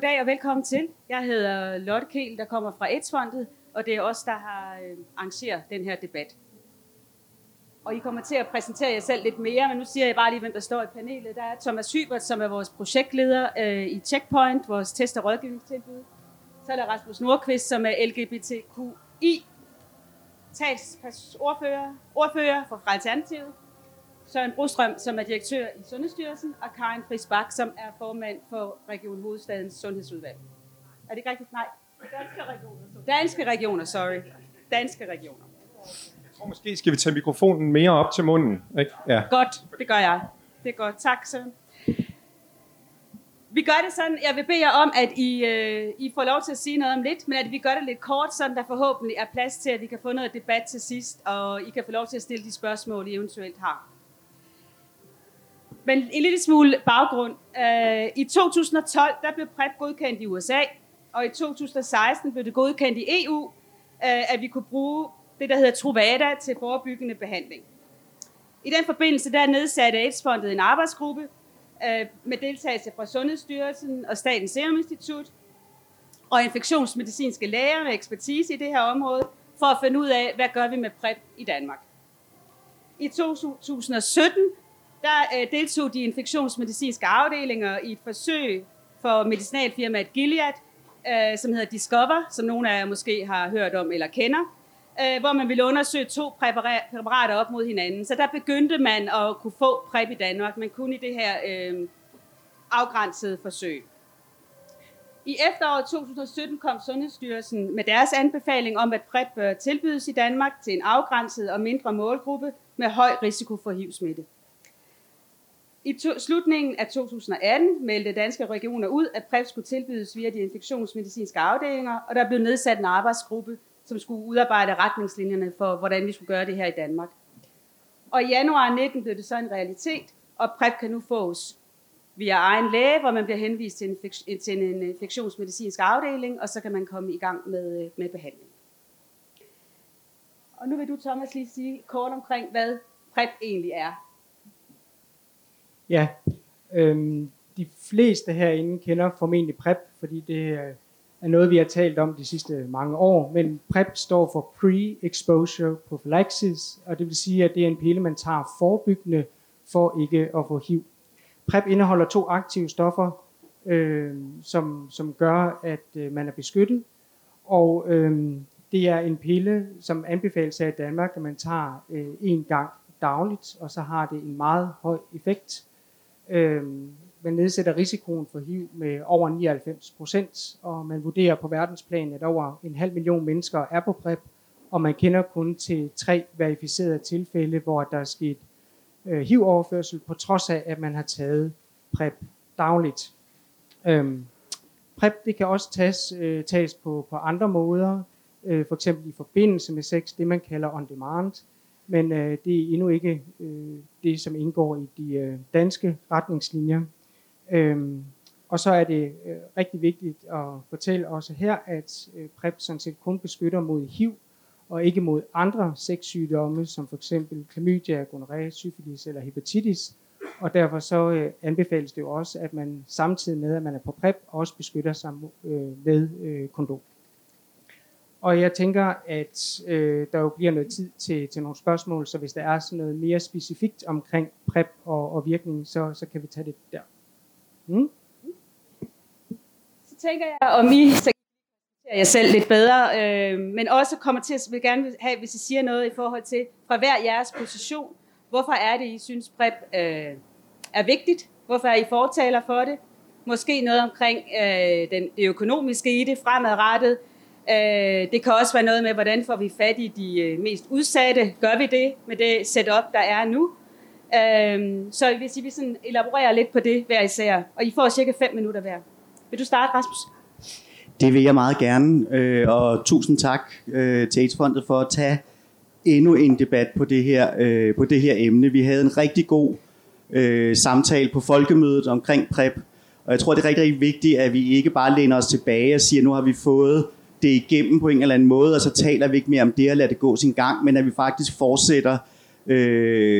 Goddag og velkommen til. Jeg hedder Lotte Kiel, der kommer fra AIDS-fondet, og det er os, der har arrangeret den her debat. Og I kommer til at præsentere jer selv lidt mere, men nu siger jeg bare lige, hvem der står i panelet. Der er Thomas Hybert, som er vores projektleder i Checkpoint, vores test- og rådgivningstilbud. Så er der Rasmus Nordqvist, som er LGBTQI, ordfører for Alternativet. Søren Brostrøm, som er direktør i Sundhedsstyrelsen, og Karin Friis Bach, som er formand for Region Hovedstadens Sundhedsudvalg. Er det ikke rigtigt? Nej. Danske regioner. Jeg tror måske, skal vi tage mikrofonen mere op til munden, ikke? Ja. Godt, det gør jeg. Det er godt. Tak, Søren. Vi gør det sådan, jeg vil bede jer om, at I får lov til at sige noget om lidt, men at vi gør det lidt kort, så der forhåbentlig er plads til, at vi kan få noget debat til sidst, og I kan få lov til at stille de spørgsmål, I eventuelt har. Men en lille smule baggrund. I 2012 der blev PrEP godkendt i USA, og i 2016 blev det godkendt i EU, at vi kunne bruge det, der hedder Truvada, til forebyggende behandling. I den forbindelse der nedsatte AIDS-fondet en arbejdsgruppe med deltagelse fra Sundhedsstyrelsen og Statens Serum Institut og infektionsmedicinske læger med ekspertise i det her område, for at finde ud af, hvad gør vi med PrEP i Danmark. I 2017 der deltog de infektionsmedicinske afdelinger i et forsøg for medicinalfirmaet Gilead, som hedder Discover, som nogle af jer måske har hørt om eller kender, hvor man ville undersøge to præparater op mod hinanden. Så der begyndte man at kunne få PrEP i Danmark, men kun i det her afgrænsede forsøg. I efteråret 2017 kom Sundhedsstyrelsen med deres anbefaling om, at PrEP bør tilbydes i Danmark til en afgrænset og mindre målgruppe med høj risiko for HIV-smitte. I slutningen af 2018 meldte Danske Regioner ud, at PrEP skulle tilbydes via de infektionsmedicinske afdelinger, og der blev nedsat en arbejdsgruppe, som skulle udarbejde retningslinjerne for, hvordan vi skulle gøre det her i Danmark. Og i januar 19 blev det så en realitet, og PrEP kan nu fås via egen læge, hvor man bliver henvist til en infektionsmedicinsk afdeling, og så kan man komme i gang med behandling. Og nu vil du, Thomas, lige sige kort omkring, hvad PrEP egentlig er. Ja, de fleste herinde kender formentlig PrEP, fordi det er noget, vi har talt om de sidste mange år. Men PrEP står for Pre-Exposure Prophylaxis, og det vil sige, at det er en pille, man tager forebyggende for ikke at få HIV. PrEP indeholder to aktive stoffer, som gør, at man er beskyttet. Og det er en pille, som anbefales her i Danmark, at man tager en gang dagligt, og så har det en meget høj effekt. Man nedsætter risikoen for HIV med over 99%, og man vurderer på verdensplan, at over 500.000 mennesker er på PrEP, og man kender kun til 3 verificerede tilfælde, hvor der er sket HIV-overførsel, på trods af, at man har taget PrEP dagligt. PrEP det kan også tages på andre måder, f.eks. i forbindelse med sex, det man kalder on demand, men det er endnu ikke det, som indgår i de danske retningslinjer. Og så er det rigtig vigtigt at fortælle også her, at PrEP sådan set kun beskytter mod HIV, og ikke mod andre sexsygdomme, som for eksempel klamydia, gonorrhea, syfilis eller hepatitis. Og derfor så anbefales det jo også, at man samtidig med, at man er på PrEP, også beskytter sig med kondom. Og jeg tænker, at der jo bliver noget tid til nogle spørgsmål, så hvis der er sådan noget mere specifikt omkring PrEP og virkningen, så kan vi tage det der. Så tænker jeg, om I så ser jeg selv lidt bedre, men også kommer til at gerne have, hvis I siger noget i forhold til, fra hver jeres position, hvorfor er det, I synes PrEP er vigtigt? Hvorfor er I fortaler for det? Måske noget omkring det økonomiske i det fremadrettet. Det kan også være noget med, hvordan får vi fat i de mest udsatte? Gør vi det med det setup, der er nu? Så hvis I vil sådan elaborere lidt på det hver især, og I får cirka 5 minutter hver. Vil du starte, Rasmus? Det vil jeg meget gerne, og tusind tak til AIDS-fondet for at tage endnu en debat på det her emne. Vi havde en rigtig god samtale på folkemødet omkring PrEP, og jeg tror, det er rigtig, rigtig vigtigt, at vi ikke bare læner os tilbage og siger, nu har vi fået det igennem på en eller anden måde, og så taler vi ikke mere om det og lader det gå sin gang, men at vi faktisk fortsætter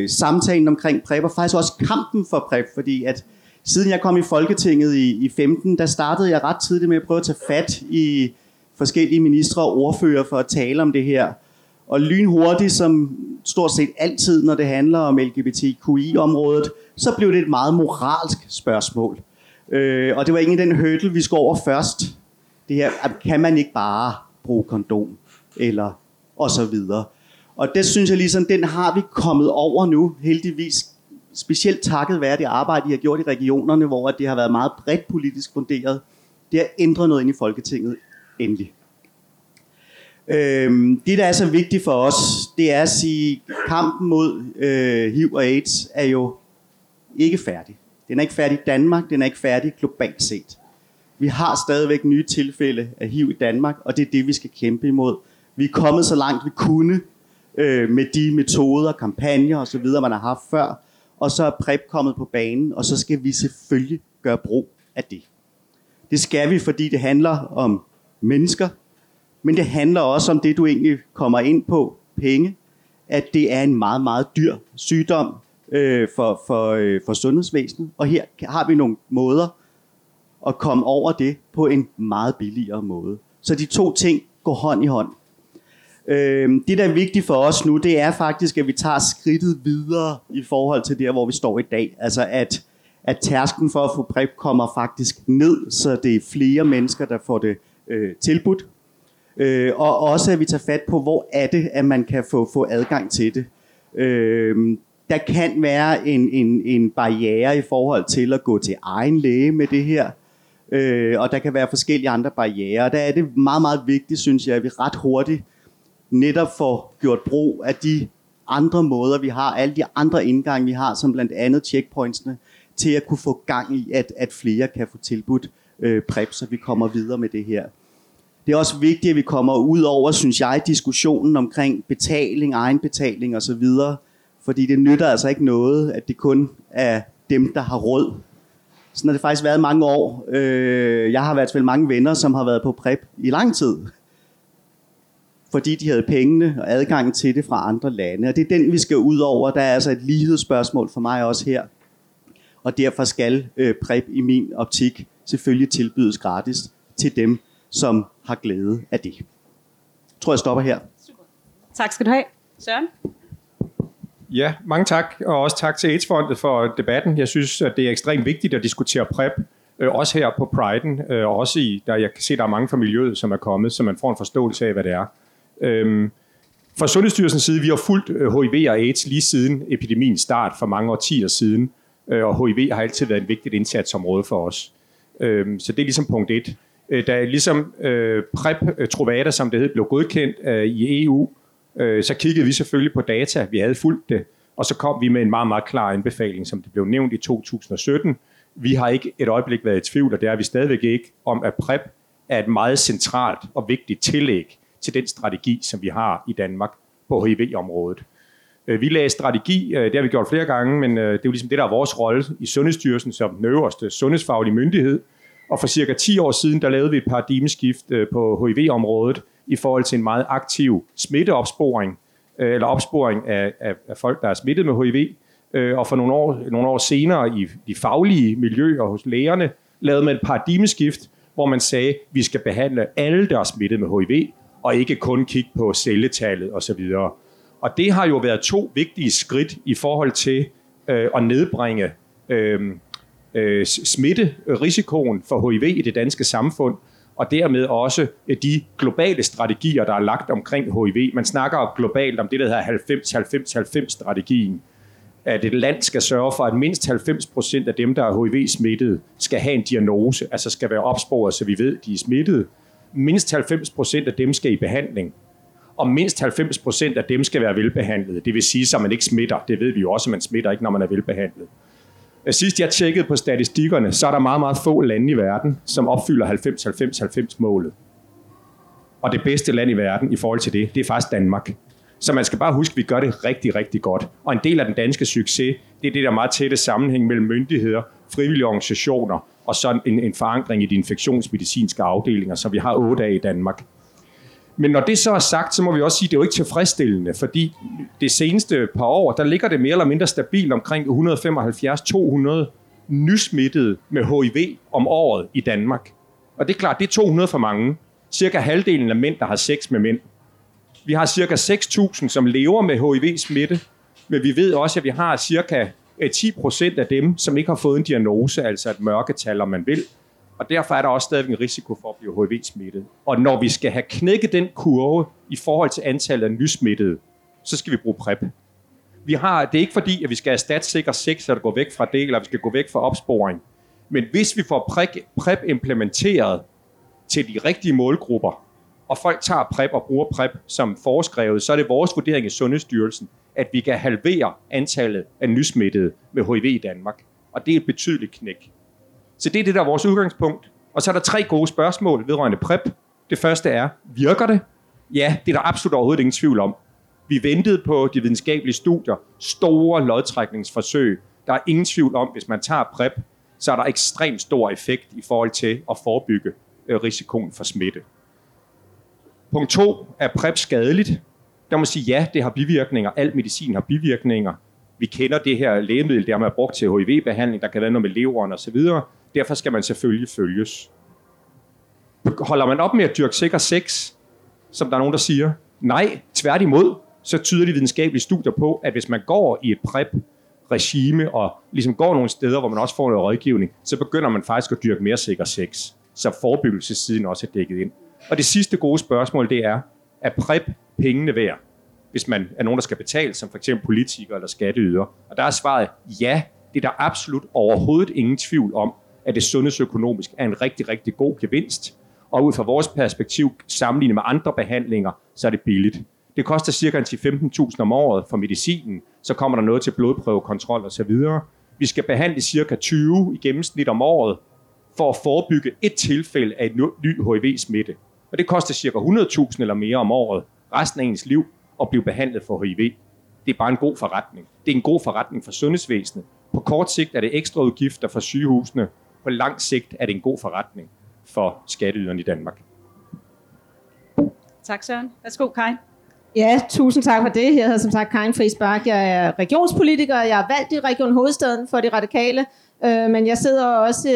samtalen omkring PrEP, og faktisk også kampen for PrEP, fordi at Siden jeg kom i Folketinget i 15, der startede jeg ret tidligt med at prøve at tage fat i forskellige ministre og ordfører for at tale om det her. Og lynhurtigt, som stort set altid, når det handler om LGBTQI-området, så blev det et meget moralsk spørgsmål. Og det var egentlig den hurdle, vi skulle over først. Det her, kan man ikke bare bruge kondom? Eller og så videre. Og det synes jeg ligesom, den har vi kommet over nu, heldigvis. Specielt takket være det arbejde, I har gjort i regionerne, hvor det har været meget bredt politisk funderet. Det har ændret noget ind i Folketinget, endelig. Det, der er så vigtigt for os, det er at sige, kampen mod HIV og AIDS er jo ikke færdig. Den er ikke færdig i Danmark, den er ikke færdig globalt set. Vi har stadigvæk nye tilfælde af HIV i Danmark, og det er det, vi skal kæmpe imod. Vi er kommet så langt, vi kunne med de metoder, kampagner osv., man har haft før. Og så er PrEP kommet på banen, og så skal vi selvfølgelig gøre brug af det. Det skal vi, fordi det handler om mennesker, men det handler også om det, du egentlig kommer ind på, penge, at det er en meget, meget dyr sygdom for sundhedsvæsenet. Og her har vi nogle måder at komme over det på en meget billigere måde. Så de to ting går hånd i hånd. Det, der er vigtigt for os nu, det er faktisk, at vi tager skridtet videre i forhold til der, hvor vi står i dag. Altså at tærsklen for at få PrEP kommer faktisk ned, så det er flere mennesker, der får det tilbudt. Og også, at vi tager fat på, hvor er det, at man kan få adgang til det. Der kan være en barriere i forhold til at gå til egen læge med det her. Og der kan være forskellige andre barrierer. Der er det meget, meget vigtigt, synes jeg, at vi ret hurtigt netop for gjort brug af de andre måder, vi har, alle de andre indgange, vi har, som blandt andet checkpointsene, til at kunne få gang i, at flere kan få tilbudt PrEP, så vi kommer videre med det her. Det er også vigtigt, at vi kommer ud over, synes jeg, diskussionen omkring betaling, egenbetaling osv., fordi det nytter altså ikke noget, at det kun er dem, der har råd. Sådan har det faktisk været mange år. Jeg har i hvert fald mange venner, som har været på PrEP i lang tid, fordi de havde pengene og adgangen til det fra andre lande. Og det er den, vi skal ud over. Der er altså et lighedsspørgsmål for mig også her. Og derfor skal PrEP i min optik selvfølgelig tilbydes gratis til dem, som har glæde af det. Jeg tror, jeg stopper her. Super. Tak skal du have. Søren? Ja, mange tak. Og også tak til AIDS-fondet for debatten. Jeg synes, at det er ekstremt vigtigt at diskutere PrEP. Også her på Pride'en. Også i, der jeg kan se, der er mange fra miljøet, som er kommet, så man får en forståelse af, hvad det er. Fra Sundhedsstyrelsens side, vi har fulgt HIV og AIDS lige siden epidemiens start for mange årtier siden, og HIV har altid været et vigtigt indsatsområde for os. Så det er ligesom punkt 1. Da ligesom PrEP, Truvada, som det hed, blev godkendt i EU, så kiggede vi selvfølgelig på data, vi havde fulgt det, og så kom vi med en meget, meget klar anbefaling, som det blev nævnt i 2017. Vi har ikke et øjeblik været i tvivl, og det er vi stadigvæk ikke, om at PrEP er et meget centralt og vigtigt tillæg til den strategi, som vi har i Danmark på HIV-området. Vi lagde strategi, det har vi gjort flere gange, men det er jo ligesom det, der er vores rolle i Sundhedsstyrelsen som den øverste sundhedsfaglige myndighed. Og for cirka 10 år siden, der lavede vi et paradigmeskift på HIV-området i forhold til en meget aktiv smitteopsporing, eller opsporing af folk, der er smittet med HIV. Og for nogle år senere i de faglige miljøer hos lægerne, lavede man et paradigmeskift, hvor man sagde, at vi skal behandle alle, der er smittet med HIV, og ikke kun kigge på celletallet osv. Og det har jo været to vigtige skridt i forhold til at nedbringe smitterisikoen for HIV i det danske samfund, og dermed også de globale strategier, der er lagt omkring HIV. Man snakker globalt om det, der hedder 90-90-90-strategien, at et land skal sørge for, at mindst 90% af dem, der er HIV-smittet, skal have en diagnose, altså skal være opsporet, så vi ved, at de er smittet. Mindst 90% af dem skal i behandling, og mindst 90% af dem skal være velbehandlede. Det vil sige, så man ikke smitter. Det ved vi jo også, at man smitter ikke, når man er velbehandlet. Sidst jeg tjekkede på statistikkerne, så er der meget, meget få lande i verden, som opfylder 90-90-90-målet. Og det bedste land i verden i forhold til det, det er faktisk Danmark. Så man skal bare huske, at vi gør det rigtig, rigtig godt. Og en del af den danske succes, det er det der meget tætte sammenhæng mellem myndigheder, frivillige organisationer og sådan en forankring i de infektionsmedicinske afdelinger, så vi har 8 af i Danmark. Men når det så er sagt, så må vi også sige, at det er jo ikke tilfredsstillende, fordi det seneste par år, der ligger det mere eller mindre stabilt omkring 175-200 nysmittede med HIV om året i Danmark. Og det er klart, det er 200 for mange. Cirka halvdelen af mænd, der har sex med mænd. Vi har cirka 6.000, som lever med HIV-smitte, men vi ved også, at vi har cirka 10% af dem, som ikke har fået en diagnose, altså et mørketal, om man vil. Og derfor er der også stadig en risiko for at blive HIV-smittet. Og når vi skal have knækket den kurve i forhold til antallet af nysmittede, så skal vi bruge PrEP. Det er ikke fordi, at vi skal erstatte sikker sex, eller gå væk fra det, eller vi skal gå væk fra opsporing. Men hvis vi får PrEP implementeret til de rigtige målgrupper, og folk tager PrEP og bruger PrEP som foreskrevet, så er det vores vurdering i Sundhedsstyrelsen, at vi kan halvere antallet af nysmittede med HIV i Danmark. Og det er et betydeligt knæk. Så det er det, der er vores udgangspunkt. Og så er der 3 gode spørgsmål vedrørende PrEP. Det første er, virker det? Ja, det er der absolut overhovedet ingen tvivl om. Vi ventede på de videnskabelige studier, store lodtrækningsforsøg. Der er ingen tvivl om, hvis man tager PrEP, så er der ekstremt stor effekt i forhold til at forebygge risikoen for smitte. Punkt 2. Er PrEP skadeligt? Der må sige, ja, det har bivirkninger. Al medicin har bivirkninger. Vi kender det her lægemiddel, der man har brugt til HIV-behandling, der kan være noget med leveren osv. Derfor skal man selvfølgelig følges. Holder man op med at dyrke sikker sex, som der er nogen, der siger? Nej, tværtimod, så tyder de videnskabelige studier på, at hvis man går i et PrEP-regime og ligesom går nogle steder, hvor man også får noget rådgivning, så begynder man faktisk at dyrke mere sikker sex. Så forebyggelsessiden også er dækket ind. Og det sidste gode spørgsmål, det er PrEP pengene værd, hvis man er nogen, der skal betale, som for eksempel politikere eller skatteyder? Og der er svaret, ja, det er der absolut overhovedet ingen tvivl om, at det sundhedsøkonomisk er en rigtig, rigtig god gevinst. Og ud fra vores perspektiv, sammenlignet med andre behandlinger, så er det billigt. Det koster cirka 10-15.000 om året for medicinen, så kommer der noget til blodprøvekontrol osv. Vi skal behandle cirka 20 i gennemsnit om året, for at forebygge et tilfælde af en ny HIV-smitte. Og det koster cirka 100.000 eller mere om året, resten af ens liv, at blive behandlet for HIV. Det er bare en god forretning. Det er en god forretning for sundhedsvæsenet. På kort sigt er det ekstra udgifter for sygehusene. På lang sigt er det en god forretning for skatteyderne i Danmark. Tak, Søren. Værsgo, Karin. Ja, tusind tak for det. Jeg hedder som sagt Karin Friis Bach. Jeg er regionspolitiker. Jeg er valgt i Region Hovedstaden for de radikale. Men jeg sidder også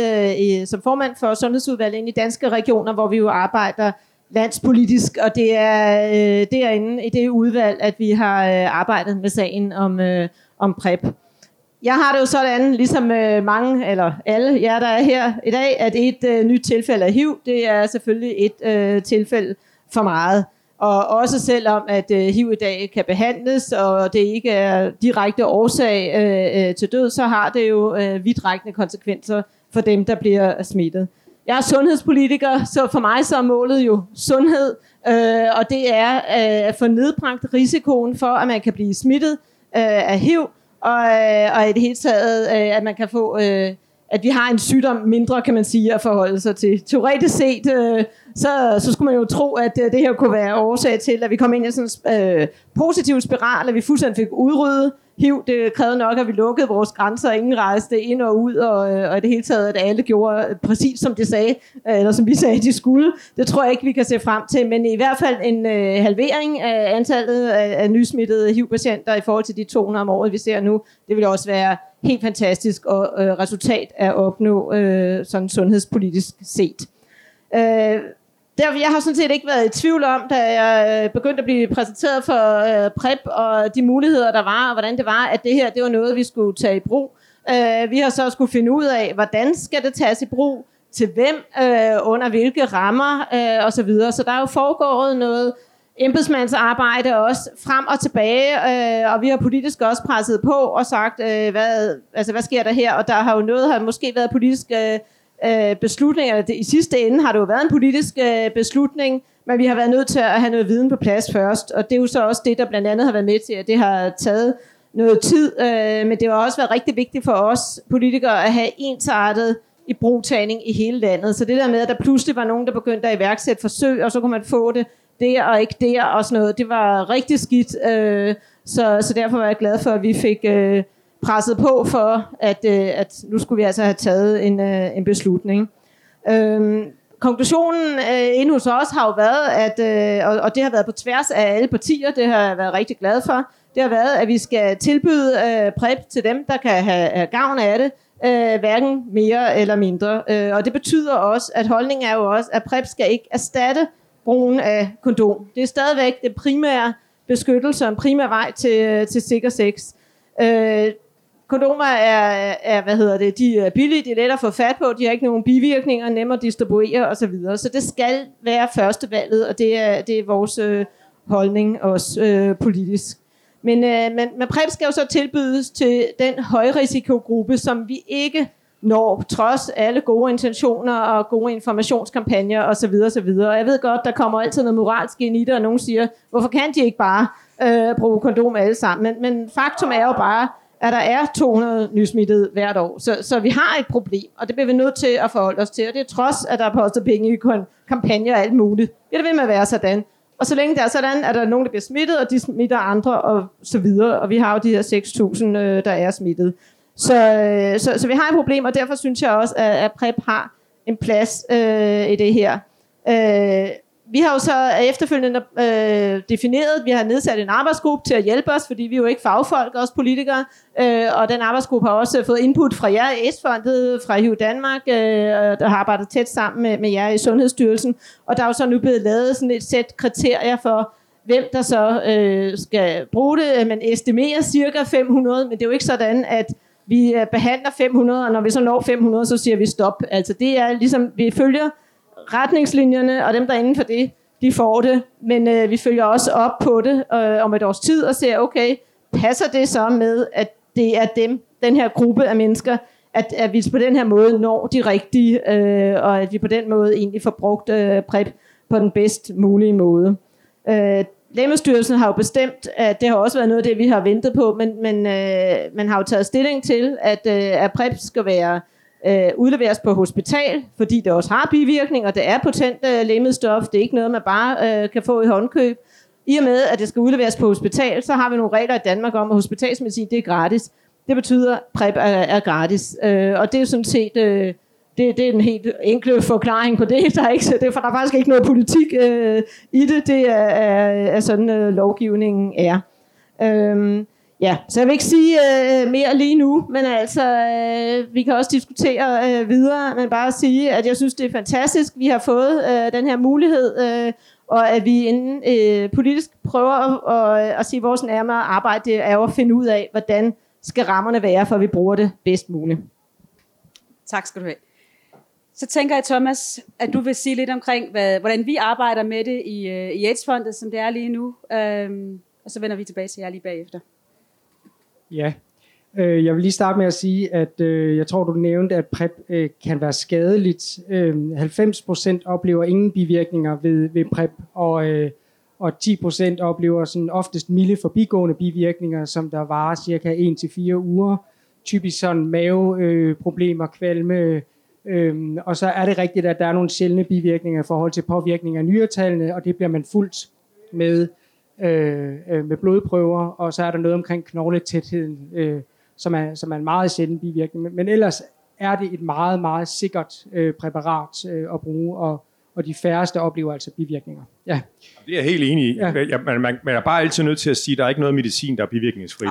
som formand for Sundhedsudvalget i Danske Regioner, hvor vi jo arbejder landspolitisk, og det er derinde i det udvalg, at vi har arbejdet med sagen om PrEP. Jeg har det jo sådan, ligesom mange, eller alle jer, der er her i dag, at et nyt tilfælde af HIV, det er selvfølgelig et tilfælde for meget. Og også selvom, at HIV i dag kan behandles, og det ikke er direkte årsag til død, så har det jo vidtrækkende konsekvenser for dem, der bliver smittet. Jeg er sundhedspolitiker, så for mig så er målet jo sundhed, og det er at få nedbragt risikoen for, at man kan blive smittet af HIV, og i det hele taget, at man kan få... at vi har en sygdom mindre, kan man sige, at forholde sig til. Teoretisk set, så skulle man jo tro, at det her kunne være årsag til, at vi kom ind i sådan en positiv spiral, at vi fuldstændig fik udryddet HIV. Det krævede nok, at vi lukkede vores grænser, ingen rejste ind og ud, og i det hele taget, at alle gjorde præcis, som de sagde, eller som vi sagde, de skulle. Det tror jeg ikke, vi kan se frem til, men i hvert fald en halvering af antallet af nysmittede HIV-patienter i forhold til de 200 om året, vi ser nu. Det vil også være helt fantastisk og resultat at opnå sådan sundhedspolitisk set. Jeg har sådan set ikke været i tvivl om, da jeg begyndte at blive præsenteret for PrEP og de muligheder, der var, og hvordan det var, at det her det var noget, vi skulle tage i brug. Vi har så skulle finde ud af, hvordan skal det tages i brug, til hvem, under hvilke rammer osv. Så der er jo foregået noget embedsmandsarbejde også frem og tilbage, og vi har politisk også presset på og sagt, hvad sker der her? Og der har jo noget, har måske været politiske beslutninger, i sidste ende har det jo været en politisk beslutning, men vi har været nødt til at have noget viden på plads først, og det er jo så også det, der blandt andet har været med til, at det har taget noget tid, men det har også været rigtig vigtigt for os politikere at have ensartet i brugtagning i hele landet. Så det der med, at der pludselig var nogen, der begyndte at iværksætte forsøg, og så kunne man få det der og ikke der og sådan noget. Det var rigtig skidt, så derfor var jeg glad for, at vi fik presset på for, at nu skulle vi altså have taget en beslutning. Konklusionen endnu hos os har jo været, at, og det har været på tværs af alle partier, det har jeg været rigtig glad for, det har været, at vi skal tilbyde PrEP til dem, der kan have gavn af det, hverken mere eller mindre. Og det betyder også, at holdningen er jo også, at PrEP skal ikke erstatte brugen af kondom. Det er stadigvæk det primære beskyttelse og en primær vej til sikker sex. Kondomer er de er billige, de er let at få fat på, de har ikke nogen bivirkninger, nemme at distribuere osv. Så det skal være førstevalget, og det er vores holdning også politisk. Men PrEP skal jo så tilbydes til den højrisikogruppe, som vi ikke når, trods alle gode intentioner og gode informationskampagner osv. Og jeg ved godt, der kommer altid noget moralsk ind i det, og nogen siger, hvorfor kan de ikke bare bruge kondom alle sammen? Men faktum er jo bare, at der er 200 nysmittede hvert år. Så vi har et problem, og det bliver vi nødt til at forholde os til. Og det er trods, at der er postet penge i kampagner og alt muligt. Ja, det vil man være sådan. Og så længe det er sådan, at der er nogen, der bliver smittet, og de smitter andre og så videre. Og vi har jo de her 6.000, der er smittet. Så vi har et problem, og derfor synes jeg også, at PrEP har en plads i det her. Vi har jo så efterfølgende defineret, vi har nedsat en arbejdsgruppe til at hjælpe os, fordi vi jo ikke fagfolk, også politikere, og den arbejdsgruppe har også fået input fra jer i AIDS-fondet, fra HIV Danmark, der har arbejdet tæt sammen med jer i Sundhedsstyrelsen, og der er jo så nu blevet lavet sådan et sæt kriterier for, hvem der så skal bruge det. Man estimerer cirka 500, men det er jo ikke sådan, at vi behandler 500, og når vi så når 500, så siger vi stop. Altså det er ligesom, vi følger retningslinjerne, og dem, der er inden for det, de får det. Men vi følger også op på det om et års tid og ser, okay, passer det så med, at det er dem, den her gruppe af mennesker, at vi på den her måde når de rigtige, og at vi på den måde egentlig får brugt PrEP på den bedst mulige måde. Lægemiddelstyrelsen har jo bestemt, at det har også været noget af det, vi har ventet på, men man har jo taget stilling til, at PrEP skal være udleveres på hospital, fordi det også har bivirkninger, og det er potent lægemiddelstof, det er ikke noget, man bare kan få i håndkøb. I og med, at det skal udleveres på hospital, så har vi nogle regler i Danmark om, at hospitalsmedicin, det er gratis. Det betyder, at PrEP er gratis. Og det er jo sådan set, det er en helt enkle forklaring på det. Der er faktisk ikke noget politik i det. Det er sådan, lovgivningen er. Ja, så jeg vil ikke sige mere lige nu, men altså, vi kan også diskutere videre, men bare sige, at jeg synes, det er fantastisk, vi har fået den her mulighed, og at vi inden politisk prøver at sige, vores nærmere arbejde det er at finde ud af, hvordan skal rammerne være, for at vi bruger det bedst muligt. Tak skal du have. Så tænker jeg, Thomas, at du vil sige lidt omkring, hvordan vi arbejder med det i AIDS-fondet, som det er lige nu, og så vender vi tilbage til jer lige bagefter. Ja, jeg vil lige starte med at sige, at jeg tror, du nævnte, at PrEP kan være skadeligt. 90% oplever ingen bivirkninger ved PrEP, og 10% oplever sådan oftest milde forbigående bivirkninger, som der varer cirka 1-4 uger. Typisk sådan maveproblemer, kvalme, og så er det rigtigt, at der er nogle sjældne bivirkninger i forhold til påvirkning af nyretallene, og det bliver man fuldt med blodprøver, og så er der noget omkring knogletætheden, som er en meget sjælden bivirkning. Men ellers er det et meget, meget sikkert præparat at bruge, og de færreste oplever altså bivirkninger. Ja. Det er jeg helt enig i. Ja. Man er bare altid nødt til at sige, at der er ikke noget medicin, der er bivirkningsfrit.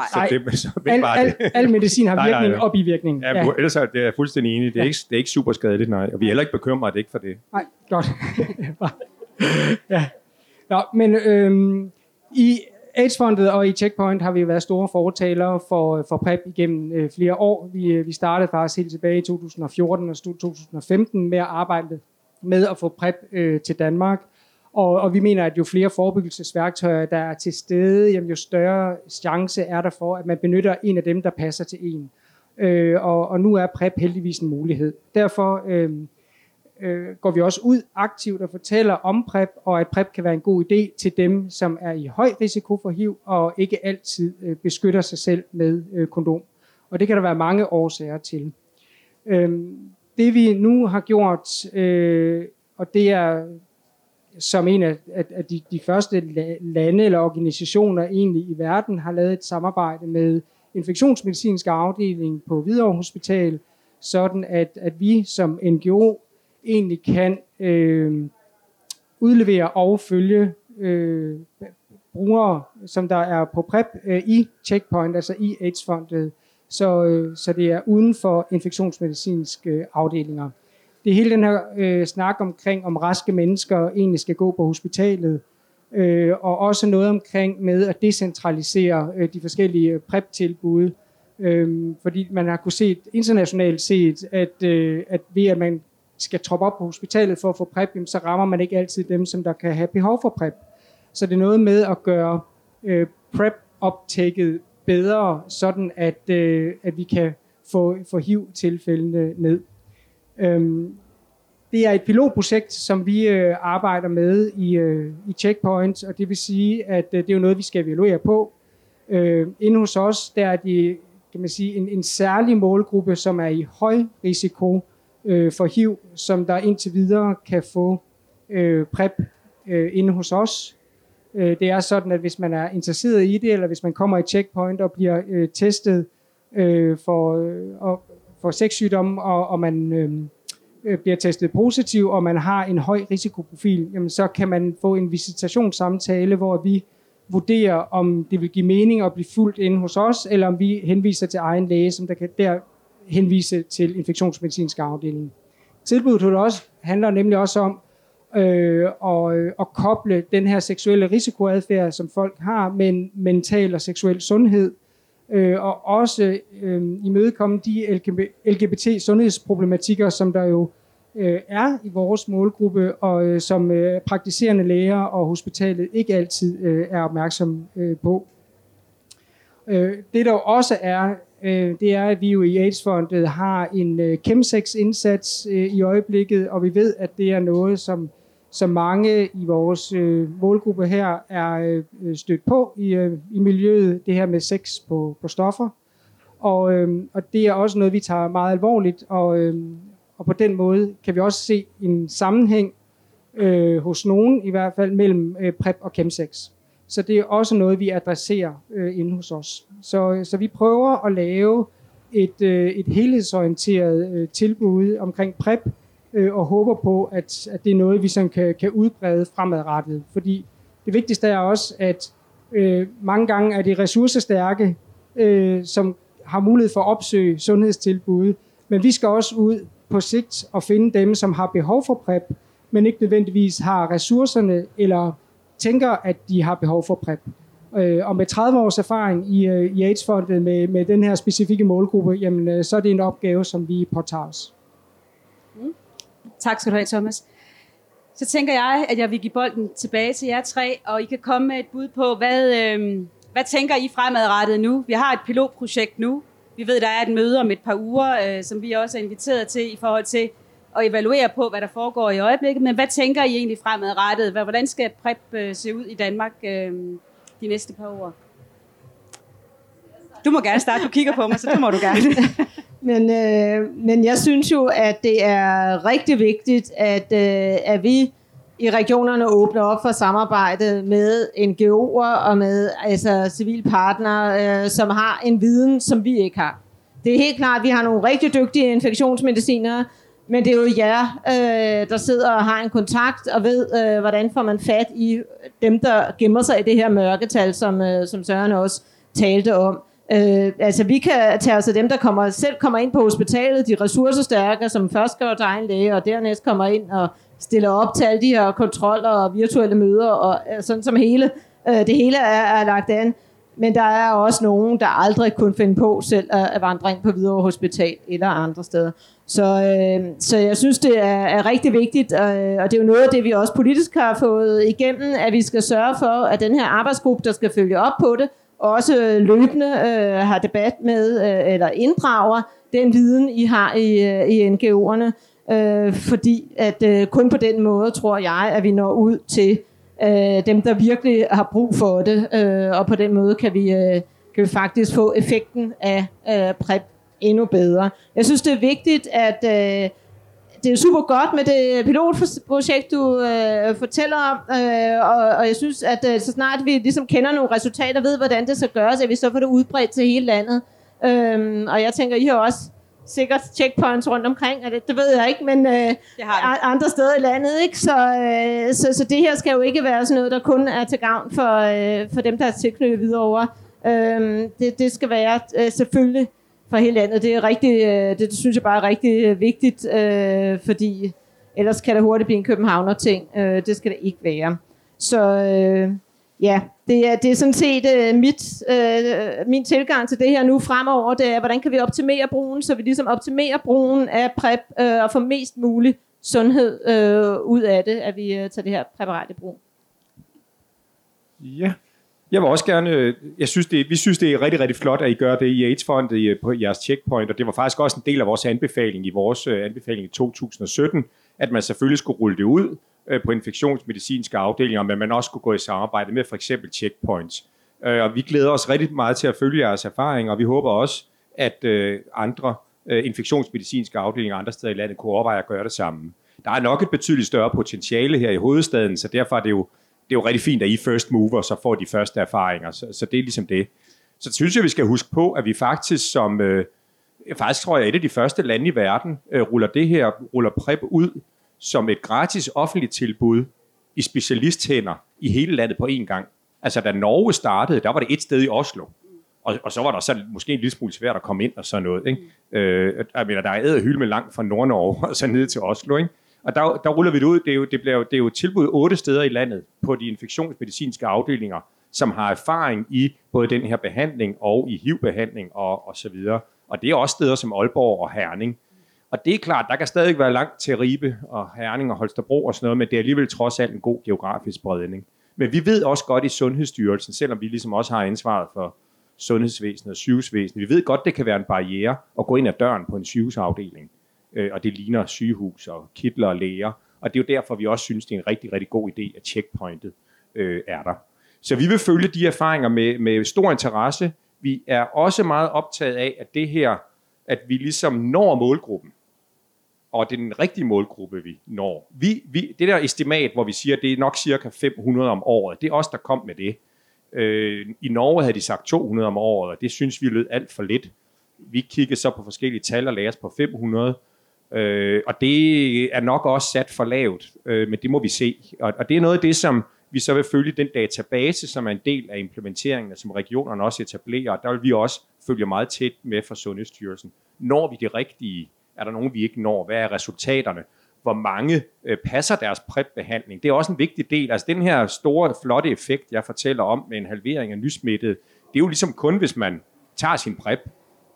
Al medicin har virkning og bivirkning. Ja, ja. Ellers er jeg fuldstændig enig. Det er ikke super skadeligt, nej. Og vi er heller ikke bekymret ikke for det. Nej, godt. Ja. Nå, men i AIDS-fondet og i Checkpoint har vi været store fortalere for PrEP igennem flere år. Vi startede faktisk helt tilbage i 2014 og 2015 med at arbejde med at få PrEP til Danmark. Og vi mener, at jo flere forebyggelsesværktøjer, der er til stede, jamen, jo større chance er der for, at man benytter en af dem, der passer til en. Og nu er PrEP heldigvis en mulighed. Derfor går vi også ud aktivt og fortæller om PrEP, og at PrEP kan være en god idé til dem, som er i høj risiko for HIV, og ikke altid beskytter sig selv med kondom. Og det kan der være mange årsager til. Det vi nu har gjort, og det er som en af de første lande eller organisationer egentlig i verden, har lavet et samarbejde med infektionsmedicinske afdeling på Hvidovre Hospital, sådan at vi som NGO egentlig kan udlevere og følge brugere, som der er på PrEP i Checkpoint, altså i AIDS-fondet, så det er uden for infektionsmedicinske afdelinger. Det er hele den her snak omkring, om raske mennesker egentlig skal gå på hospitalet, og også noget omkring med at decentralisere de forskellige PrEP-tilbud, fordi man har kunnet se internationalt set, at ved at man skal troppe op på hospitalet for at få PrEP, så rammer man ikke altid dem, som der kan have behov for PrEP. Så det er noget med at gøre PrEP-optækket bedre, sådan at vi kan få HIV-tilfældene ned. Det er et pilotprojekt, som vi arbejder med i Checkpoint, og det vil sige, at det er jo noget, vi skal evaluere på. Inde hos os, der er de, kan man sige, en særlig målgruppe, som er i høj risiko for HIV, som der indtil videre kan få PrEP inde hos os. Det er sådan, at hvis man er interesseret i det, eller hvis man kommer i Checkpoint og bliver testet for sexsygdomme, og man bliver testet positiv, og man har en høj risikoprofil, jamen så kan man få en visitationssamtale, hvor vi vurderer, om det vil give mening at blive fulgt inde hos os, eller om vi henviser til egen læge, som der kan der henvise til infektionsmedicinske afdeling. Tilbuddet også handler nemlig også om at koble den her seksuelle risikoadfærd, som folk har, med mental og seksuel sundhed, og også imødekomme de LGBT-sundhedsproblematikker, som der jo er i vores målgruppe, og som praktiserende læger og hospitalet ikke altid er opmærksomme på. Det der også er, det er, at vi jo i AIDS-fondet har en chemsex-indsats i øjeblikket, og vi ved, at det er noget, som mange i vores målgruppe her er stødt på i miljøet, det her med sex på stoffer. Og det er også noget, vi tager meget alvorligt, og på den måde kan vi også se en sammenhæng hos nogen, i hvert fald mellem PrEP og chemsex. Så det er også noget, vi adresserer inde hos os. Så vi prøver at lave et helhedsorienteret tilbud omkring PrEP, og håber på, at det er noget, vi sådan kan udbrede fremadrettet. Fordi det vigtigste er også, at mange gange er det ressourcestærke, som har mulighed for at opsøge sundhedstilbud. Men vi skal også ud på sigt og finde dem, som har behov for PrEP, men ikke nødvendigvis har ressourcerne eller tænker, at de har behov for PrEP. Og med 30 års erfaring i AIDS-fondet med den her specifikke målgruppe, jamen, så er det en opgave, som vi påtager os. Tak skal du have, Thomas. Så tænker jeg, at jeg vil give bolden tilbage til jer tre, og I kan komme med et bud på, hvad tænker I fremadrettet nu? Vi har et pilotprojekt nu. Vi ved, der er et møde om et par uger, som vi også er inviteret til i forhold til at evaluere på, hvad der foregår i øjeblikket. Men hvad tænker I egentlig fremadrettet? Hvordan skal PrEP se ud i Danmark de næste par år? Du må gerne starte. Du kigger på mig, så det må du gerne. Men jeg synes jo, at det er rigtig vigtigt, at vi i regionerne åbner op for samarbejde med NGO'er og med civilpartnere, som har en viden, som vi ikke har. Det er helt klart, at vi har nogle rigtig dygtige infektionsmedicinere, men det er jo jer, der sidder og har en kontakt og ved, hvordan får man fat i dem, der gemmer sig i det her mørketal, som Søren også talte om. Vi kan tage os af dem, der selv kommer ind på hospitalet, de ressourcestærke, som først går til egen læge, og dernæst kommer ind og stiller op til alle de her kontroller og virtuelle møder, og sådan som det hele er lagt an. Men der er også nogen, der aldrig kunne finde på selv at vandre ind på Hvidovre Hospital eller andre steder. Så jeg synes, det er rigtig vigtigt, og det er jo noget af det, vi også politisk har fået igennem, at vi skal sørge for, at den her arbejdsgruppe, der skal følge op på det, også løbende har debat med, eller inddrager den viden, I har i NGO'erne, fordi at kun på den måde, tror jeg, at vi når ud til dem, der virkelig har brug for det, og på den måde kan vi faktisk få effekten af PrEP endnu bedre. Jeg synes, det er vigtigt, at det er super godt med det pilotprojekt, du fortæller om, og jeg synes, at så snart vi ligesom kender nogle resultater, ved, hvordan det skal gøres, at vi så får det udbredt til hele landet. Og jeg tænker, I har også sikkert checkpoints rundt omkring, og det ved jeg ikke, men andre steder i landet, ikke? Så det her skal jo ikke være sådan noget, der kun er til gavn for dem, der er tilknyttet videre over. Det skal være selvfølgelig for hele landet. Det er rigtig, det synes jeg bare er rigtig vigtigt, fordi ellers kan det hurtigt blive en københavner-ting. Det skal det ikke være. Så ja, det er sådan set min tilgang til det her nu fremover. Det er, hvordan kan vi optimere brugen, så vi ligesom optimerer brugen af PrEP og får mest muligt sundhed ud af det, at vi tager det her præparat i brug. Ja, jeg vil også gerne, vi synes det er rigtig, rigtig flot, at I gør det i AIDS-fondet på jeres Checkpoint, og det var faktisk også en del af vores anbefaling i i 2017, at man selvfølgelig skulle rulle det ud på infektionsmedicinske afdelinger, men man også skulle gå i samarbejde med for eksempel Checkpoints. Og vi glæder os rigtig meget til at følge jeres erfaringer, og vi håber også, at andre infektionsmedicinske afdelinger andre steder i landet kunne overveje at gøre det samme. Der er nok et betydeligt større potentiale her i hovedstaden, så derfor er det er jo rigtig fint, at I first mover, så får de første erfaringer. Så det er ligesom det. Så synes jeg, vi skal huske på, at vi faktisk som, faktisk tror jeg, et af de første lande i verden, ruller PrEP ud som et gratis offentligt tilbud i specialisthænder i hele landet på én gang. Altså da Norge startede, der var det et sted i Oslo. Og så var der så måske en lille smule svært at komme ind og sådan noget. Ikke? Jeg mener, der er æderhylme langt fra Nord-Norge og så ned til Oslo, ikke? Og der ruller vi det ud. Det er jo et tilbud 8 steder i landet på de infektionsmedicinske afdelinger, som har erfaring i både den her behandling og i HIV-behandling og så videre. Og det er også steder som Aalborg og Herning. Og det er klart, der kan stadig være langt til Ribe og Herning og Holstebro og sådan noget, men det er alligevel trods alt en god geografisk spredning. Men vi ved også godt i Sundhedsstyrelsen, selvom vi ligesom også har ansvaret for sundhedsvæsenet og sygehusvæsenet, vi ved godt, det kan være en barriere at gå ind ad døren på en sygehusafdeling. Og det ligner sygehus og kitler og læger. Og det er jo derfor, vi også synes, det er en rigtig, rigtig god idé, at Checkpointet er der. Så vi vil følge de erfaringer med stor interesse. Vi er også meget optaget af, at det her, at vi ligesom når målgruppen. Og det er den rigtige målgruppe, vi når. Det der estimat, hvor vi siger, at det er nok cirka 500 om året, det er os, der kom med det. I Norge havde de sagt 200 om året, og det synes vi lød alt for lidt. Vi kiggede så på forskellige tal og lagde os på 500. Og det er nok også sat for lavt, men det må vi se. Og det er noget af det, som vi så vil følge den database, som er en del af implementeringen, som regionerne også etablerer. Der vil vi også følge meget tæt med fra Sundhedsstyrelsen. Når vi det rigtige? Er der nogen, vi ikke når? Hvad er resultaterne? Hvor mange passer deres PrEP-behandling? Det er også en vigtig del. Altså den her store, flotte effekt, jeg fortæller om med en halvering af nysmittede, det er jo ligesom kun, hvis man tager sin PrEP.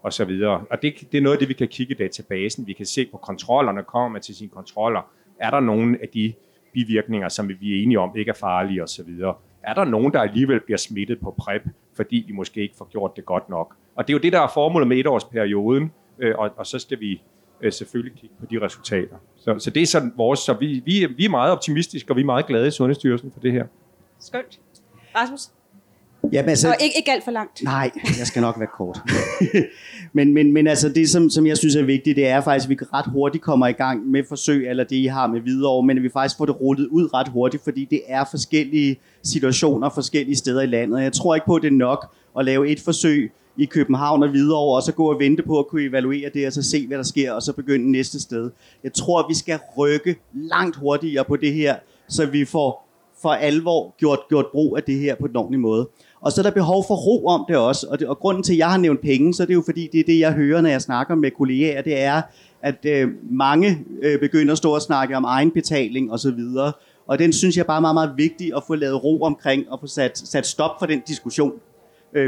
Og så videre. Og det er noget af det, vi kan kigge i databasen. Vi kan se på kontrollerne, kommer man til sine kontroller. Er der nogen af de bivirkninger, som vi er enige om, ikke er farlige og så videre? Er der nogen, der alligevel bliver smittet på PrEP, fordi de måske ikke får gjort det godt nok? Og det er jo det, der er formålet med etårsperioden, og så skal vi selvfølgelig kigge på de resultater. Så det er sådan vores, så vi er meget optimistiske, og vi er meget glade i Sundhedsstyrelsen for det her. Skønt. Rasmus? Jamen, altså, og ikke alt for langt. Nej, jeg skal nok være kort. men altså det, som jeg synes er vigtigt, det er faktisk, at vi ret hurtigt kommer i gang med forsøg, eller det, I har med Hvidovre, men at vi faktisk får det rullet ud ret hurtigt, fordi det er forskellige situationer, forskellige steder i landet. Jeg tror ikke på, at det er nok at lave et forsøg i København og Hvidovre, og så gå og vente på at kunne evaluere det, og så se, hvad der sker, og så begynde næste sted. Jeg tror, vi skal rykke langt hurtigere på det her, så vi får for alvor gjort brug af det her på den ordentlige måde. Og så er der behov for ro om det også, og grunden til, at jeg har nævnt penge, så er det jo fordi, det er det, jeg hører, når jeg snakker med kolleger, det er, at mange begynder at stå og snakke om egenbetaling osv., og den synes jeg bare er meget, meget vigtig at få lavet ro omkring, og få sat stop for den diskussion,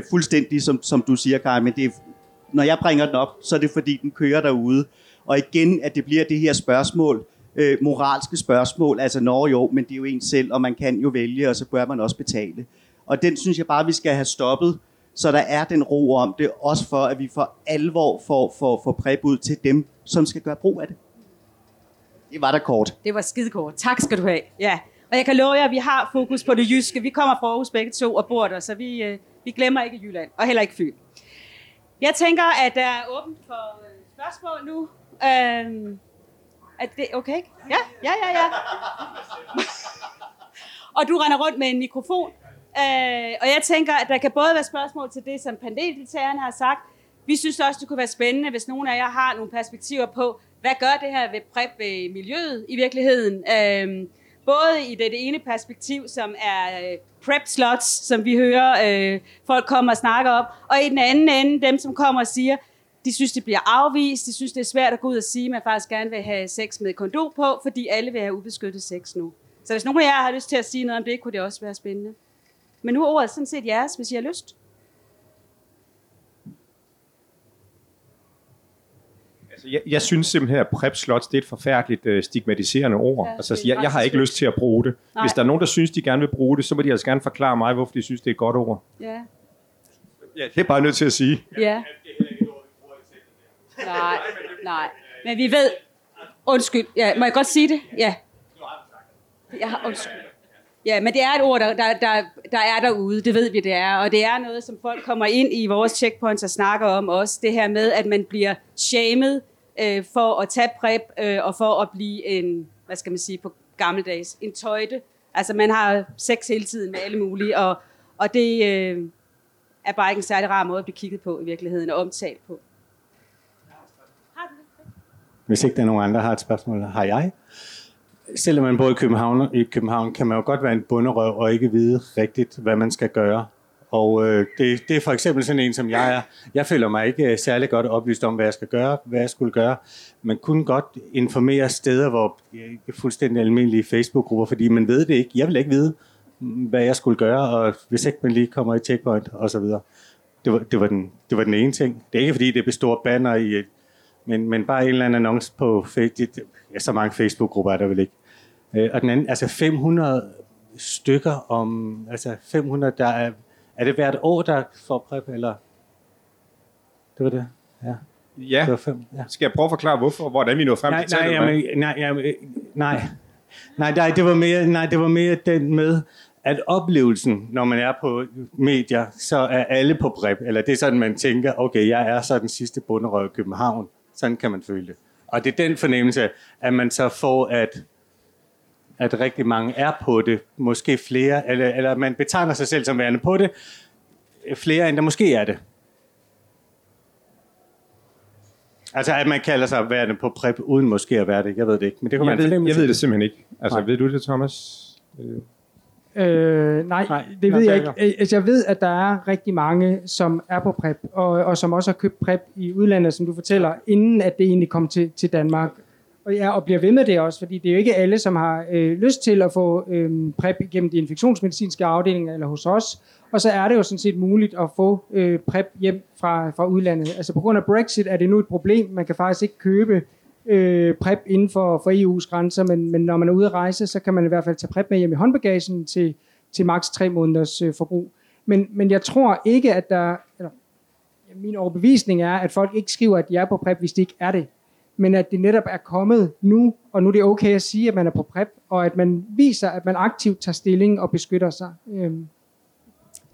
fuldstændig som du siger, Karin, men det er, når jeg bringer den op, så er det fordi, den kører derude, og igen, at det bliver det her spørgsmål, moralske spørgsmål, altså nå jo, men det er jo en selv, og man kan jo vælge, og så bør man også betale. Og den synes jeg bare, vi skal have stoppet, så der er den ro om det, også for, at vi for alvor får PrEP ud til dem, som skal gøre brug af det. Det var da kort. Det var skidekort. Tak skal du have. Ja. Og jeg kan love jer, at vi har fokus på det jyske. Vi kommer fra Aarhus begge to og bor der, så vi glemmer ikke Jylland, og heller ikke Fyn. Jeg tænker, at der er åbent for spørgsmål nu. Er det okay? Ja. Og du render rundt med en mikrofon. Og jeg tænker, at der kan både være spørgsmål til det, som paneldeltagerne har sagt. Vi synes også, det kunne være spændende, hvis nogen af jer har nogle perspektiver på, hvad gør det her ved PrEP ved miljøet i virkeligheden? Både i det ene perspektiv, som er PrEP-slots, som vi hører folk komme og snakke om, og i den anden ende, dem som kommer og siger, De synes, de bliver afvist. De synes, det er svært at gå ud og sige, at man faktisk gerne vil have sex med kondom på, fordi alle vil have ubeskyttet sex nu. Så hvis nogen af jer har lyst til at sige noget om det, kunne det også være spændende. Men nu er ordet sådan set jeres, hvis I har lyst. Jeg synes simpelthen, at PrEP-slots, det er et forfærdeligt stigmatiserende ord. Ja, altså, jeg har ikke lyst til at bruge det. Nej. Hvis der er nogen, der synes, de gerne vil bruge det, så må de altså gerne forklare mig, hvorfor de synes, det er et godt ord. Ja. Ja, det er bare nødt til at sige. Ja. Nej, nej. Men vi ved... Undskyld. Ja, må jeg godt sige det? Ja. Ja, undskyld. Ja, men det er et ord, der er derude. Det ved vi, det er. Og det er noget, som folk kommer ind i vores checkpoints og snakker om også. Det her med, at man bliver shamed for at tage PrEP og for at blive en, hvad skal man sige på gammeldags, en tøjte. Altså, man har sex hele tiden med alle mulige. Og det er bare ikke en særlig rar måde at blive kigget på i virkeligheden og omtalt på. Hvis ikke der er nogen andre, der har et spørgsmål, har jeg. Selvom man bor i København, kan man jo godt være en bonderøv og ikke vide rigtigt, hvad man skal gøre. Og det er for eksempel sådan en, som jeg er. Jeg føler mig ikke særlig godt oplyst om, hvad jeg skulle gøre. Man kunne godt informere steder, hvor fuldstændig almindelige Facebook-grupper, fordi man ved det ikke. Jeg vil ikke vide, hvad jeg skulle gøre, og hvis ikke man lige kommer i checkpoint osv. Det var den ene ting. Det er ikke, fordi det består banner i et... Men bare en eller anden annonce på Facebook. Ja, så mange Facebook-grupper er der vel ikke. Og den anden, altså 500 stykker om... Altså 500, der er... Er det hvert år, der får PrEP, eller... Det var det, ja. Ja, det var 5, ja. Skal jeg prøve at forklare, hvordan vi nåede frem til tallet? Nej, det var mere den med, at oplevelsen, når man er på medier, så er alle på PrEP. Eller det er sådan, man tænker, okay, jeg er så den sidste bonderøv i København. Sådan kan man føle det. Og det er den fornemmelse, at man så får, at rigtig mange er på det. Måske flere, eller man betegner sig selv som værende på det. Flere, end der måske er det. Altså, at man kalder sig værende på PrEP, uden måske at være det. Jeg ved det ikke. Men det kan jeg ved det simpelthen ikke. Altså, nej. Ved du det, Thomas? Nej, det ved jeg ikke. Altså, jeg ved, at der er rigtig mange, som er på PrEP, og som også har købt PrEP i udlandet, som du fortæller, inden at det egentlig kom til Danmark. Og bliver ved med det også, fordi det er jo ikke alle, som har lyst til at få PrEP gennem de infektionsmedicinske afdelinger eller hos os. Og så er det jo sådan set muligt at få PrEP hjem fra udlandet. Altså på grund af Brexit er det nu et problem. Man kan faktisk ikke købe PrEP inden for EU's grænser, men når man er ude at rejse, så kan man i hvert fald tage PrEP med hjem i håndbagagen til maks 3 måneders forbrug. Men jeg tror ikke, at min overbevisning er, at folk ikke skriver, at de er på PrEP, hvis de ikke er det. Men at det netop er kommet nu, og nu er det okay at sige, at man er på PrEP, og at man viser, at man aktivt tager stilling og beskytter sig.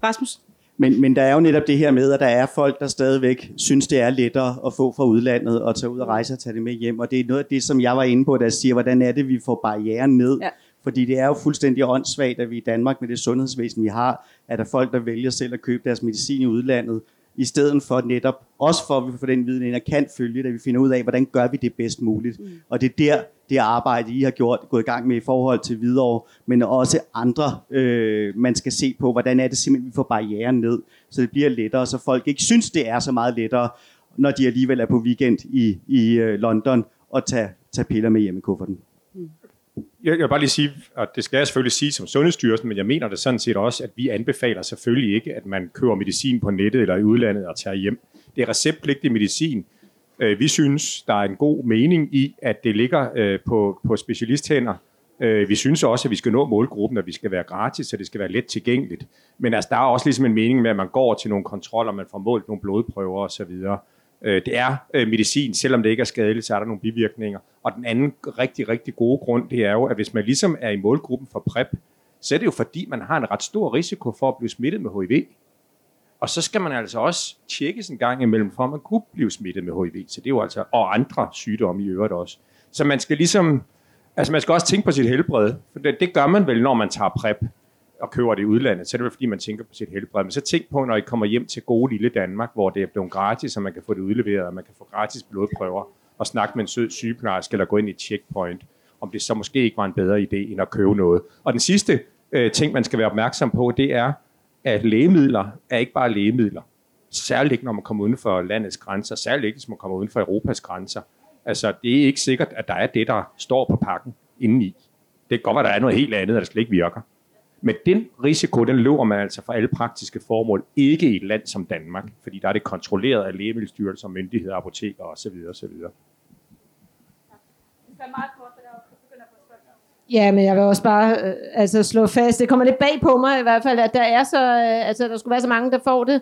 Rasmus? Men der er jo netop det her med, at der er folk, der stadigvæk synes, det er lettere at få fra udlandet og tage ud og rejse og tage det med hjem. Og det er noget af det, som jeg var inde på, der siger, hvordan er det, vi får barrieren ned? Ja. Fordi det er jo fuldstændig åndssvagt, at vi i Danmark med det sundhedsvæsen, vi har, at der er folk, der vælger selv at købe deres medicin i udlandet, i stedet for netop, også for at vi får den viden ind og kan følge, da vi finder ud af, hvordan gør vi det bedst muligt. Og det er der, det arbejde, I har gået i gang med i forhold til Hvidovre, men også andre, man skal se på, hvordan er det simpelthen, vi får barrieren ned, så det bliver lettere, så folk ikke synes, det er så meget lettere, når de alligevel er på weekend i London, og tage piller med hjemme i kufferten. Jeg vil bare lige sige, og det skal jeg selvfølgelig sige som Sundhedsstyrelsen, men jeg mener det sådan set også, at vi anbefaler selvfølgelig ikke, at man køber medicin på nettet eller i udlandet og tager hjem. Det er receptpligtig medicin. Vi synes, der er en god mening i, at det ligger på specialisthænder. Vi synes også, at vi skal nå målgruppen, og vi skal være gratis, så det skal være let tilgængeligt. Men altså, der er også ligesom en mening med, at man går til nogle kontroller, man får målt nogle blodprøver osv. Det er medicin, selvom det ikke er skadeligt, så er der nogle bivirkninger. Og den anden rigtig, rigtig gode grund, det er jo, at hvis man ligesom er i målgruppen for PrEP, så er det jo fordi, man har en ret stor risiko for at blive smittet med HIV. Og så skal man altså også tjekkes en gang imellem, for at man kunne blive smittet med HIV. Så det er jo altså, og andre sygdomme i øvrigt også. Så man skal ligesom, altså man skal også tænke på sit helbred. For det gør man vel, når man tager PrEP og køber det i udlandet, så er det vel fordi, man tænker på sit helbred. Men så tænk på, når I kommer hjem til gode lille Danmark, hvor det er blevet gratis, og man kan få det udleveret, og man kan få gratis blodprøver, og snakke med en sød sygeplejerske, eller gå ind i et checkpoint, om det så måske ikke var en bedre idé, end at købe noget. Og den sidste ting, man skal være opmærksom på, det er, at lægemidler er ikke bare lægemidler. Særligt ikke, når man kommer uden for landets grænser. Særligt ikke, hvis man kommer uden for Europas grænser. Altså, det er ikke sikkert, at der er det, der står på pakken indeni. Det kan godt være, at der er noget helt andet, der slet ikke virker. Men den risiko, den løber man altså for alle praktiske formål, ikke i et land som Danmark, fordi der er det kontrolleret af Lægemiddelstyrelsen, myndigheder, apoteker osv. Ja, men jeg vil også bare slå fast, det kommer lidt bag på mig i hvert fald, at der er så, der skulle være så mange, der får det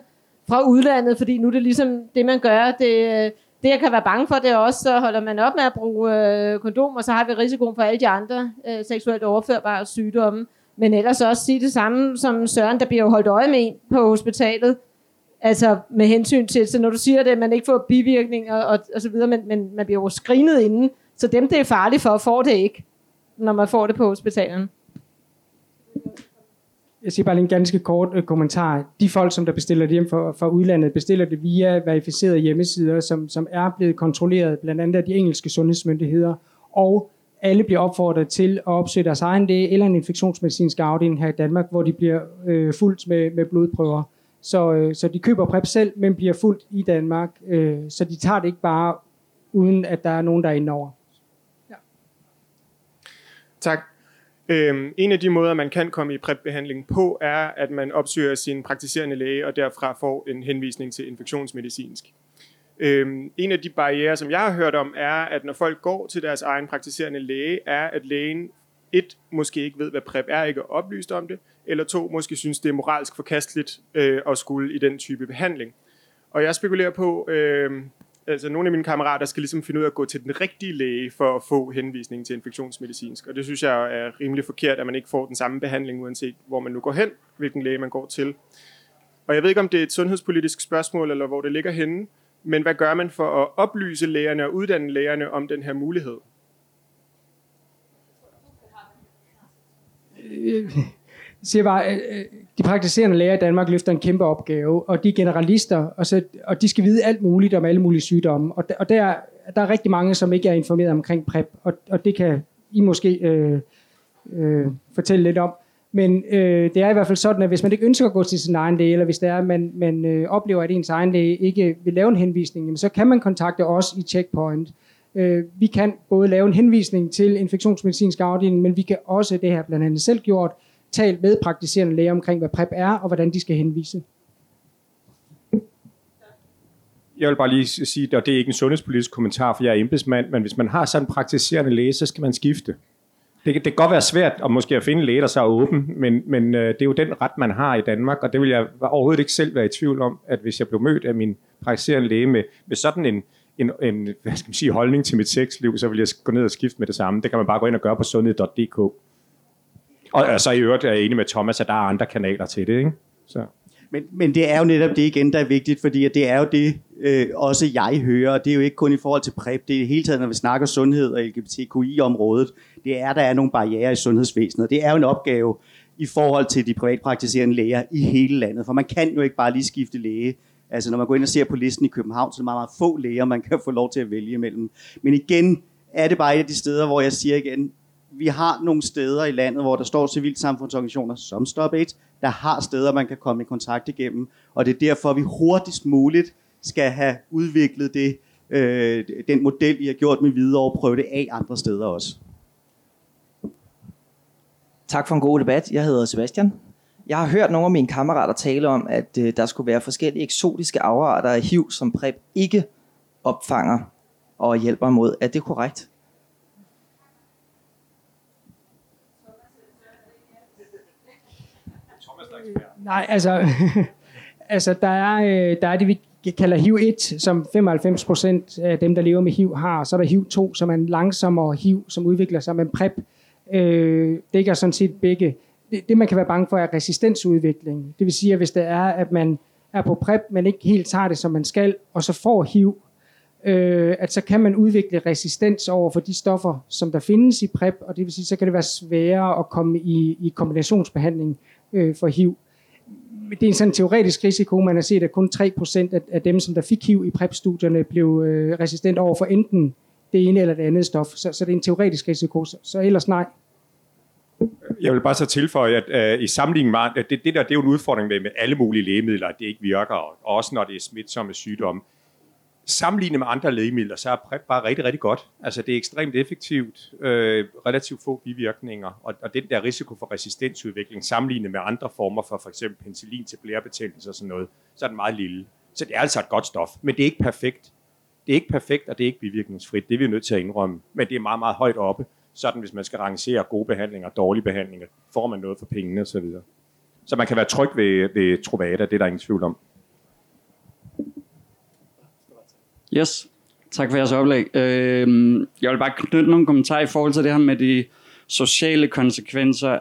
fra udlandet, fordi nu er det ligesom det, man gør. Det jeg kan være bange for, det er også, så holder man op med at bruge kondom, og så har vi risikoen for alle de andre seksuelt overførbare sygdomme. Men ellers også sige det samme som Søren, der bliver jo holdt øje med en på hospitalet. Altså med hensyn til, så når du siger det, man ikke får bivirkninger og så videre, men man bliver jo screenet inden. Så dem, det er farligt for, får det ikke, når man får det på hospitalen. Jeg siger bare en ganske kort kommentar. De folk, som der bestiller det hjem fra udlandet, bestiller det via verificerede hjemmesider, som er blevet kontrolleret, blandt andet af de engelske sundhedsmyndigheder, og alle bliver opfordret til at opsøge deres egen læge eller en infektionsmedicinsk afdeling her i Danmark, hvor de bliver fulgt med blodprøver. Så de køber PrEP selv, men bliver fulgt i Danmark, så de tager det ikke bare, uden at der er nogen, der er indover. Ja. Tak. En af de måder, man kan komme i PrEP-behandling på, er, at man opsøger sin praktiserende læge, og derfra får en henvisning til infektionsmedicinsk. En af de barrierer, som jeg har hørt om, er, at når folk går til deres egen praktiserende læge, er, at lægen 1. måske ikke ved, hvad PrEP er, ikke er oplyst om det, eller 2. måske synes, det er moralsk forkasteligt at skulle i den type behandling. Og jeg spekulerer på, altså nogle af mine kammerater skal ligesom finde ud af at gå til den rigtige læge for at få henvisning til infektionsmedicinsk, og det synes jeg er rimelig forkert, at man ikke får den samme behandling, uanset hvor man nu går hen, hvilken læge man går til. Og jeg ved ikke, om det er et sundhedspolitisk spørgsmål, eller hvor det ligger henne, men hvad gør man for at oplyse lægerne og uddanne lægerne om den her mulighed? Jeg siger bare, de praktiserende læger i Danmark løfter en kæmpe opgave, og de er generalister, og de skal vide alt muligt om alle mulige sygdomme. Og der er rigtig mange, som ikke er informeret omkring PrEP, og det kan I måske fortælle lidt om. Men det er i hvert fald sådan, at hvis man ikke ønsker at gå til sin egen læge, eller hvis det er, at man oplever, at ens egen læge ikke vil lave en henvisning, så kan man kontakte os i Checkpoint. Vi kan både lave en henvisning til infektionsmedicinsk afdeling, men vi kan også, det her blandt andet selv gjort, talt med praktiserende læger omkring, hvad PrEP er, og hvordan de skal henvise. Jeg vil bare lige sige, og det er ikke en sundhedspolitisk kommentar, for jeg er embedsmand, men hvis man har sådan en praktiserende læge, så skal man skifte. Det kan godt være svært at måske finde en læge, der så er åben, men det er jo den ret, man har i Danmark, og det vil jeg overhovedet ikke selv være i tvivl om, at hvis jeg blev mødt af min praktiserende læge med sådan en hvad skal man sige, holdning til mit sexliv, så vil jeg gå ned og skifte med det samme. Det kan man bare gå ind og gøre på sundhed.dk. Og så i øvrigt er jeg enig med Thomas, at der er andre kanaler til det, ikke? Så. Men det er jo netop det igen, der er vigtigt, fordi det er jo det, også jeg hører, og det er jo ikke kun i forhold til PrEP, det er hele tiden, når vi snakker sundhed og LGBTQI-området, det er, der er nogle barrierer i sundhedsvæsenet, og det er jo en opgave i forhold til de privatpraktiserende læger i hele landet, for man kan jo ikke bare lige skifte læge. Altså når man går ind og ser på listen i København, så er der meget, meget få læger, man kan få lov til at vælge imellem. Men igen er det bare et af de steder, hvor jeg siger igen, vi har nogle steder i landet, hvor der står civilsamfundsorganisationer som StopAIDS, der har steder, man kan komme i kontakt igennem. Og det er derfor, vi hurtigst muligt skal have udviklet det, den model, vi har gjort med Hvidovre, og prøve det af andre steder også. Tak for en god debat. Jeg hedder Sebastian. Jeg har hørt nogle af mine kammerater tale om, at der skulle være forskellige eksotiske afarter af HIV, som PrEP ikke opfanger og hjælper mod. Er det korrekt? Nej, altså der er det, vi kalder HIV-1, som 95% af dem, der lever med HIV, har. Så er der HIV-2, som er en langsommere HIV, som udvikler sig, men PrEP dækker sådan set begge. Det, man kan være bange for, er resistensudvikling. Det vil sige, at hvis det er, at man er på PrEP, men ikke helt tager det, som man skal, og så får HIV, at så kan man udvikle resistens over for de stoffer, som der findes i PrEP, og det vil sige, så kan det være sværere at komme i kombinationsbehandling for HIV. Det er en sådan teoretisk risiko, man har set, at kun 3% af dem, som der fik HIV i PrEP-studierne, blev resistent over for enten det ene eller det andet stof. Så det er en teoretisk risiko, så ellers nej. Jeg vil bare så tilføje, at i sammenligning med, det er jo en udfordring med alle mulige lægemidler, at det ikke virker, og også når det er smitsomme sygdomme. Sammenlignet med andre lægemidler, så er PrEP bare rigtig, rigtig godt. Altså det er ekstremt effektivt, relativt få bivirkninger, og den der risiko for resistensudvikling sammenlignet med andre former for f.eks. penicillin til blærebetændelse og sådan noget, så er den meget lille. Så det er altså et godt stof, men det er ikke perfekt. Det er ikke perfekt, og det er ikke bivirkningsfrit. Det er vi nødt til at indrømme, men det er meget, meget højt oppe. Sådan hvis man skal rangere gode behandlinger og dårlige behandlinger, får man noget for pengene osv. Så man kan være tryg ved Truvada, det er der ingen tvivl om. Yes, tak for jeres oplæg. Jeg vil bare knytte nogle kommentarer i forhold til det her med de sociale konsekvenser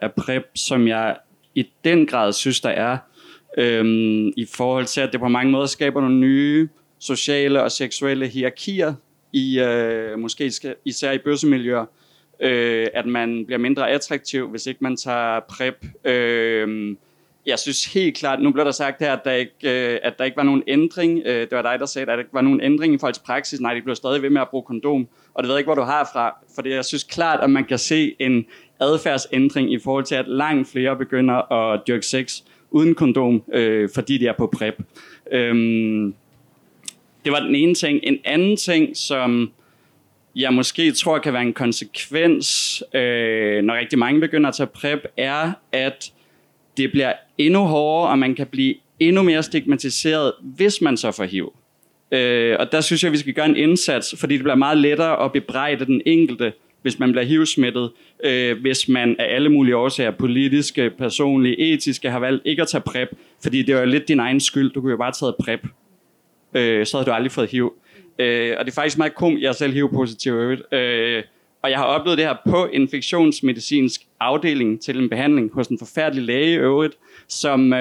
af PrEP, som jeg i den grad synes, der er. I forhold til, at det på mange måder skaber nogle nye sociale og seksuelle hierarkier, måske især i bøssemiljøer, at man bliver mindre attraktiv, hvis ikke man tager PrEP. Jeg synes helt klart, nu blev der sagt her, at der ikke var nogen ændring. Det var dig, der sagde, at der ikke var nogen ændring i folks praksis. Nej, de blev stadig ved med at bruge kondom. Og det ved jeg ikke, hvor du har fra. For jeg synes klart, at man kan se en adfærdsændring i forhold til, at langt flere begynder at dyrke sex uden kondom, fordi de er på PrEP. Det var den ene ting. En anden ting, som jeg måske tror kan være en konsekvens, når rigtig mange begynder at tage PrEP, er, at det bliver endnu hårdere, og man kan blive endnu mere stigmatiseret, hvis man så får HIV. Og der synes jeg, vi skal gøre en indsats, fordi det bliver meget lettere at bebrejde den enkelte, hvis man bliver HIV-smittet, hvis man af alle mulige årsager, politiske, personlige, etiske, har valgt ikke at tage PrEP, fordi det var jo lidt din egen skyld, du kunne jo bare tage PrEP. Så havde du aldrig fået HIV. Og det er faktisk meget jeg er selv HIV-positiv. Og jeg har oplevet det her på infektionsmedicinsk afdeling til en behandling hos en forfærdelig læge i øvrigt, som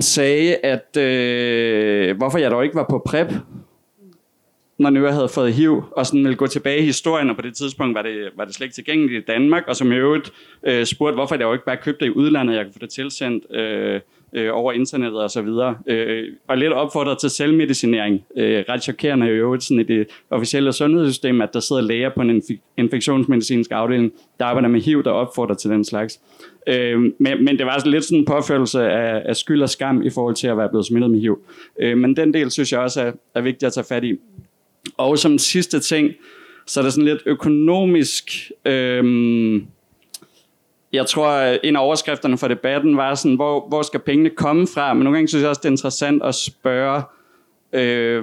sagde, at hvorfor jeg dog ikke var på PrEP, når nu jeg havde fået HIV, og sådan ville gå tilbage i historien, og på det tidspunkt var det slet ikke tilgængeligt i Danmark, og som i øvrigt spurgte, hvorfor jeg jo ikke bare købte det i udlandet, jeg kunne få det tilsendt over internettet og så videre. Og lidt opfordret til selvmedicinering. Ret chokerende i øvrigt sådan i det officielle sundhedssystem, at der sidder læger på en infektionsmedicinsk afdeling, der arbejder med HIV, der opfordrer til den slags. Men det var altså lidt sådan en påfølelse af skyld og skam i forhold til at være blevet smittet med HIV. Men den del synes jeg også er vigtigt at tage fat i. Og som sidste ting, så er der sådan lidt økonomisk. Jeg tror, en af overskrifterne for debatten var sådan, hvor skal pengene komme fra? Men nogle gange synes jeg også, det er interessant at spørge,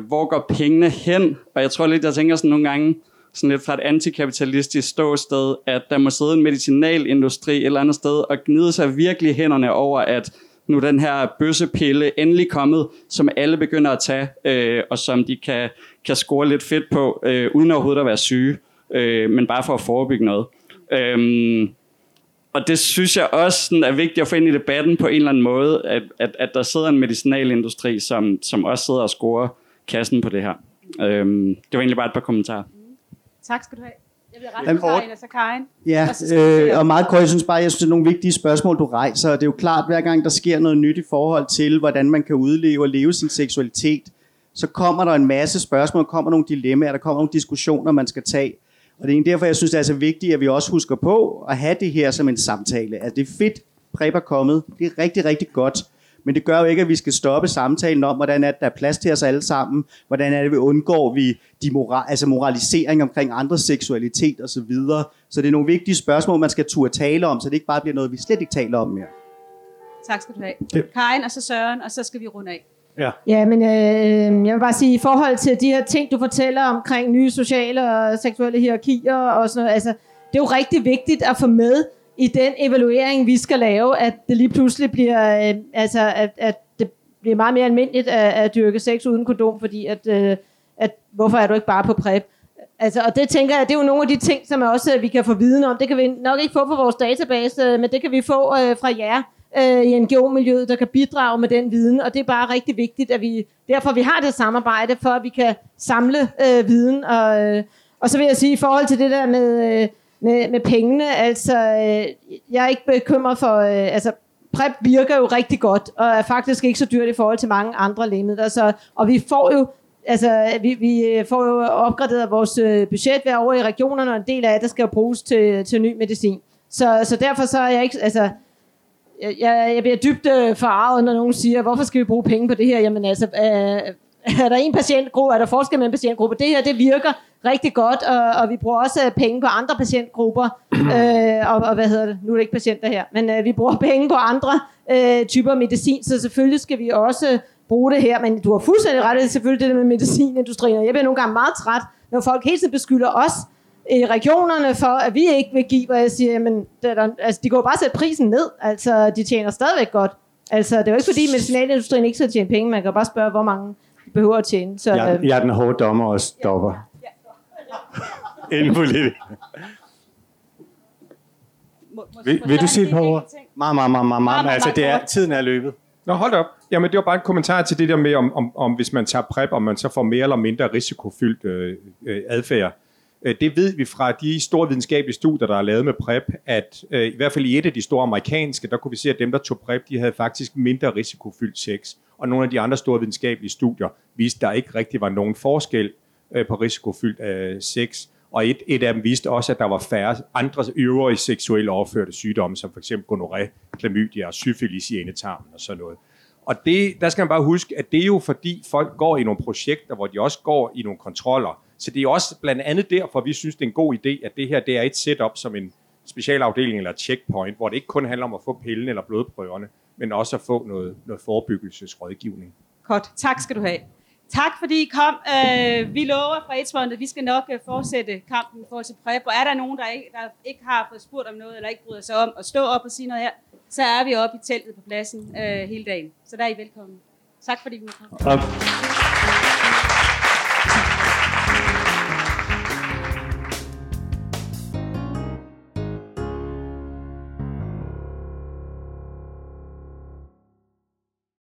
hvor går pengene hen? Og jeg tror lidt, jeg tænker sådan nogle gange, sådan lidt fra et antikapitalistisk ståsted, at der må sidde en medicinalindustri et eller andet sted og gnide sig virkelig hænderne over, at nu den her bøssepille endelig kommet, som alle begynder at tage, og som de kan score lidt fedt på, uden overhovedet at være syge, men bare for at forebygge noget. Og det synes jeg også sådan, er vigtigt at få ind i debatten på en eller anden måde, at der sidder en medicinalindustri, som også sidder og scorer kassen på det her. Det var egentlig bare et par kommentarer. Tak skal du have. Jeg bliver ret Karin, og så Karin. Ja, og meget kort, jeg synes bare, det er nogle vigtige spørgsmål, du rejser. Det er jo klart, hver gang der sker noget nyt i forhold til, hvordan man kan udleve og leve sin seksualitet, så kommer der en masse spørgsmål, kommer nogle dilemmaer, der kommer nogle diskussioner, man skal tage. Og det er derfor, jeg synes, det er så vigtigt, at vi også husker på at have det her som en samtale. Altså, det er fedt, PrEP er kommet. Det er rigtig, rigtig godt. Men det gør jo ikke, at vi skal stoppe samtalen om, hvordan er det, der er plads til os alle sammen. Hvordan er det, vi undgår moralisering omkring andres seksualitet osv. Så det er nogle vigtige spørgsmål, man skal turde tale om, så det ikke bare bliver noget, vi slet ikke taler om mere. Tak skal du have. Ja. Karin og så Søren, og så skal vi runde af. Ja, men jeg vil bare sige, i forhold til de her ting, du fortæller omkring nye sociale og seksuelle hierarkier og sådan noget, altså, det er jo rigtig vigtigt at få med i den evaluering, vi skal lave, at det lige pludselig bliver, at det bliver meget mere almindeligt at dyrke sex uden kondom, fordi at hvorfor er du ikke bare på PrEP? Altså, og det tænker jeg, det er jo nogle af de ting, som også vi kan få viden om. Det kan vi nok ikke få fra vores database, men det kan vi få fra jer i NGO-miljøet, der kan bidrage med den viden, og det er bare rigtig vigtigt, at vi har det samarbejde, for at vi kan samle viden, og så vil jeg sige, i forhold til det der med pengene, altså, jeg er ikke bekymret for, PrEP virker jo rigtig godt, og er faktisk ikke så dyrt i forhold til mange andre lægemidler, og vi får jo Altså, vi får jo opgraderet vores budget hver år i regionerne, og en del af det skal jo bruges til ny medicin. Så derfor så er jeg ikke... Altså, jeg bliver dybt forarget, når nogen siger, hvorfor skal vi bruge penge på det her? Jamen altså, er der en patientgruppe, er der forskel mellem patientgrupper? Det her, det virker rigtig godt, og vi bruger også penge på andre patientgrupper. Og hvad hedder det? Nu er det ikke patienter her. Men vi bruger penge på andre typer medicin, så selvfølgelig skal vi også bruge det her. Men du har fuldstændig ret, det selvfølgelig det der med medicinindustrien. Jeg bliver nogle gange meget træt, når folk hele tiden beskylder os i regionerne for, at vi ikke vil give, og jeg siger, jamen, altså, de går bare sætte prisen ned. Altså, de tjener stadigvæk godt. Altså, det er jo ikke fordi medicinalindustrien ikke skal tjene penge. Man kan bare spørge, hvor mange behøver at tjene. Så, jeg er den hårde dommer og stopper. Ja. Inden politik. Vil du sige et par ord? Meget. Altså, tiden er løbet. Nå, hold op. Jamen, det var bare en kommentar til det der med, om hvis man tager PrEP, om man så får mere eller mindre risikofyldt adfærd. Det ved vi fra de store videnskabelige studier, der er lavet med PrEP, at i hvert fald i et af de store amerikanske, der kunne vi se, at dem, der tog PrEP, de havde faktisk mindre risikofyldt sex. Og nogle af de andre store videnskabelige studier viste, at der ikke rigtig var nogen forskel på risikofyldt sex. Og et af dem viste også, at der var færre andre øvrige seksuelt overførte sygdomme, som f.eks. gonorré, klamydia og syfilis i endetarmen og sådan noget. Og det, der skal man bare huske, at det er jo fordi folk går i nogle projekter, hvor de også går i nogle kontroller. Så det er også blandt andet derfor, vi synes, det er en god idé, at det her det er et setup som en specialafdeling eller checkpoint, hvor det ikke kun handler om at få pillen eller blodprøverne, men også at få noget forebyggelsesrådgivning. Godt. Tak skal du have. Tak fordi I kom. Vi lover fra AIDS-fondet, vi skal nok fortsætte kampen for at se PrEP. Og er der nogen, der ikke har fået spurgt om noget, eller ikke bryder sig om at stå op og sige noget her, så er vi oppe i teltet på pladsen hele dagen. Så der er I velkommen. Tak fordi I kom.